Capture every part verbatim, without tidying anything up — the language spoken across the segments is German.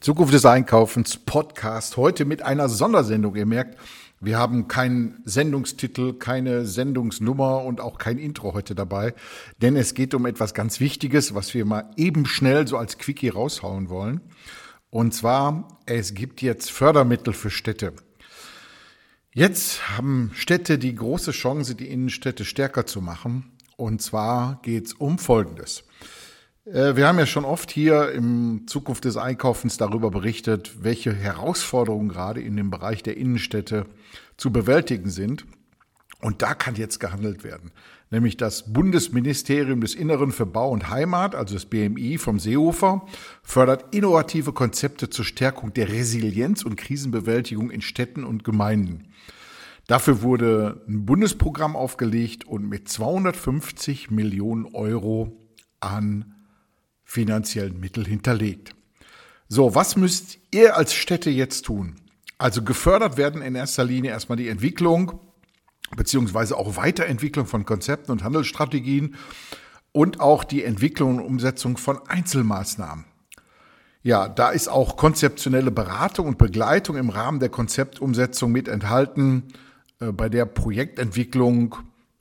Zukunft des Einkaufens Podcast, heute mit einer Sondersendung. Ihr merkt, wir haben keinen Sendungstitel, keine Sendungsnummer und auch kein Intro heute dabei, denn es geht um etwas ganz Wichtiges, was wir mal eben schnell so als Quickie raushauen wollen. Und zwar, es gibt jetzt Fördermittel für Städte. Jetzt haben Städte die große Chance, die Innenstädte stärker zu machen. Und zwar geht es um Folgendes. Wir haben ja schon oft hier im Zukunft des Einkaufens darüber berichtet, welche Herausforderungen gerade in dem Bereich der Innenstädte zu bewältigen sind. Und da kann jetzt gehandelt werden. Nämlich das Bundesministerium des Inneren für Bau und Heimat, also das B M I vom Seehofer, fördert innovative Konzepte zur Stärkung der Resilienz und Krisenbewältigung in Städten und Gemeinden. Dafür wurde ein Bundesprogramm aufgelegt und mit zweihundertfünfzig Millionen Euro an finanziellen Mittel hinterlegt. So, was müsst ihr als Städte jetzt tun? Also gefördert werden in erster Linie erstmal die Entwicklung beziehungsweise auch Weiterentwicklung von Konzepten und Handelsstrategien und auch die Entwicklung und Umsetzung von Einzelmaßnahmen. Ja, da ist auch konzeptionelle Beratung und Begleitung im Rahmen der Konzeptumsetzung mit enthalten, äh, bei der Projektentwicklung,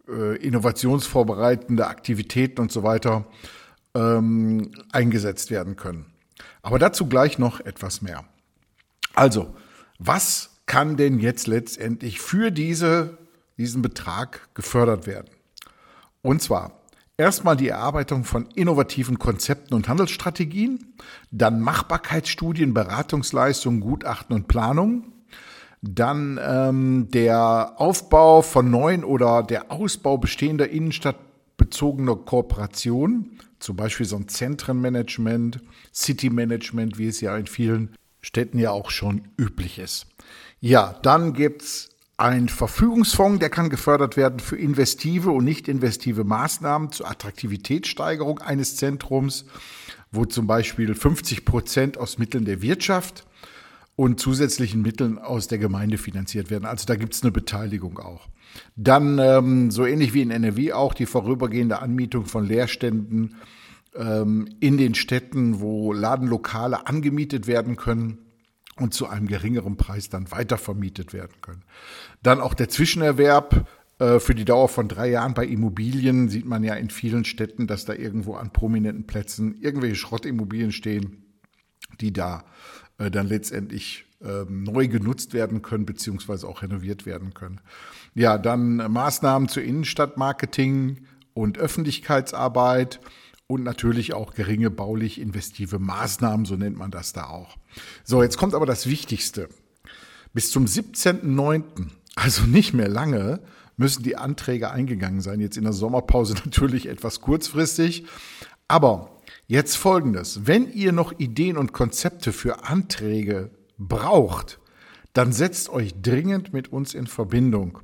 äh, innovationsvorbereitende Aktivitäten und so weiter ähm, eingesetzt werden können. Aber dazu gleich noch etwas mehr. Also, was kann denn jetzt letztendlich für diese, diesen Betrag gefördert werden? Und zwar erstmal die Erarbeitung von innovativen Konzepten und Handelsstrategien, dann Machbarkeitsstudien, Beratungsleistungen, Gutachten und Planungen, dann ähm, der Aufbau von neuen oder der Ausbau bestehender innenstadtbezogener Kooperationen, zum Beispiel so ein Zentrenmanagement, Citymanagement, wie es ja in vielen Städten ja auch schon üblich ist. Ja, dann gibt's ein Verfügungsfonds, der kann gefördert werden für investive und nicht investive Maßnahmen zur Attraktivitätssteigerung eines Zentrums, wo zum Beispiel fünfzig Prozent aus Mitteln der Wirtschaft und zusätzlichen Mitteln aus der Gemeinde finanziert werden. Also da gibt's eine Beteiligung auch. Dann, ähm, so ähnlich wie in N R W auch, die vorübergehende Anmietung von Leerständen ähm, in den Städten, wo Ladenlokale angemietet werden können und zu einem geringeren Preis dann weitervermietet werden können. Dann auch der Zwischenerwerb äh, für die Dauer von drei Jahren bei Immobilien. Sieht man ja in vielen Städten, dass da irgendwo an prominenten Plätzen irgendwelche Schrottimmobilien stehen, die da äh, dann letztendlich äh, neu genutzt werden können beziehungsweise auch renoviert werden können. Ja, dann äh, Maßnahmen zu Innenstadtmarketing und Öffentlichkeitsarbeit. Und natürlich auch geringe baulich investive Maßnahmen, so nennt man das da auch. So, jetzt kommt aber das Wichtigste. Bis zum siebzehnten neunten, also nicht mehr lange, müssen die Anträge eingegangen sein. Jetzt in der Sommerpause natürlich etwas kurzfristig. Aber jetzt Folgendes. Wenn ihr noch Ideen und Konzepte für Anträge braucht, dann setzt euch dringend mit uns in Verbindung.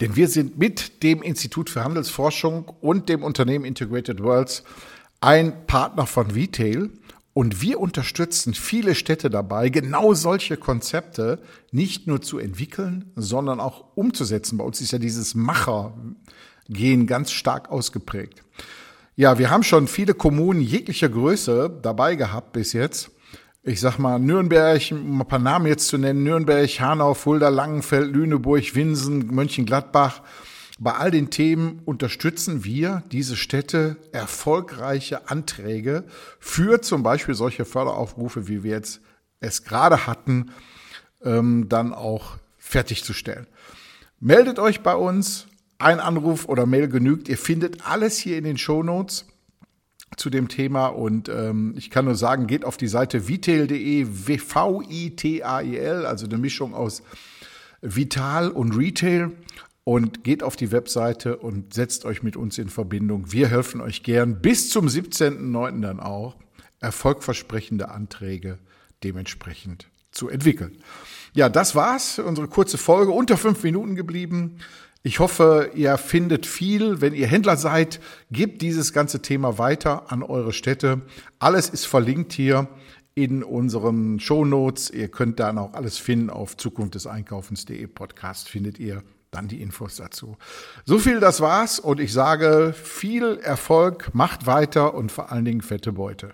Denn wir sind mit dem Institut für Handelsforschung und dem Unternehmen Integrated Worlds ein Partner von Vitail und wir unterstützen viele Städte dabei, genau solche Konzepte nicht nur zu entwickeln, sondern auch umzusetzen. Bei uns ist ja dieses Macher-Gen ganz stark ausgeprägt. Ja, wir haben schon viele Kommunen jeglicher Größe dabei gehabt bis jetzt. Ich sag mal Nürnberg, um ein paar Namen jetzt zu nennen, Nürnberg, Hanau, Fulda, Langenfeld, Lüneburg, Winsen, Mönchengladbach. Bei all den Themen unterstützen wir diese Städte erfolgreiche Anträge für zum Beispiel solche Förderaufrufe, wie wir jetzt es gerade hatten, dann auch fertigzustellen. Meldet euch bei uns, ein Anruf oder Mail genügt. Ihr findet alles hier in den Shownotes zu dem Thema und ähm, ich kann nur sagen, geht auf die Seite vitail punkt de, V I T A I L, also eine Mischung aus Vital und Retail und geht auf die Webseite und setzt euch mit uns in Verbindung. Wir helfen euch gern bis zum siebzehnten neunten dann auch, erfolgversprechende Anträge dementsprechend zu entwickeln. Ja, das war's, unsere kurze Folge, unter fünf Minuten geblieben. Ich hoffe, ihr findet viel. Wenn ihr Händler seid, gebt dieses ganze Thema weiter an eure Städte. Alles ist verlinkt hier in unseren Shownotes. Ihr könnt dann auch alles finden auf zukunft des einkaufens punkt de Podcast. Findet ihr dann die Infos dazu. So viel, das war's. Und ich sage viel Erfolg, macht weiter und vor allen Dingen fette Beute.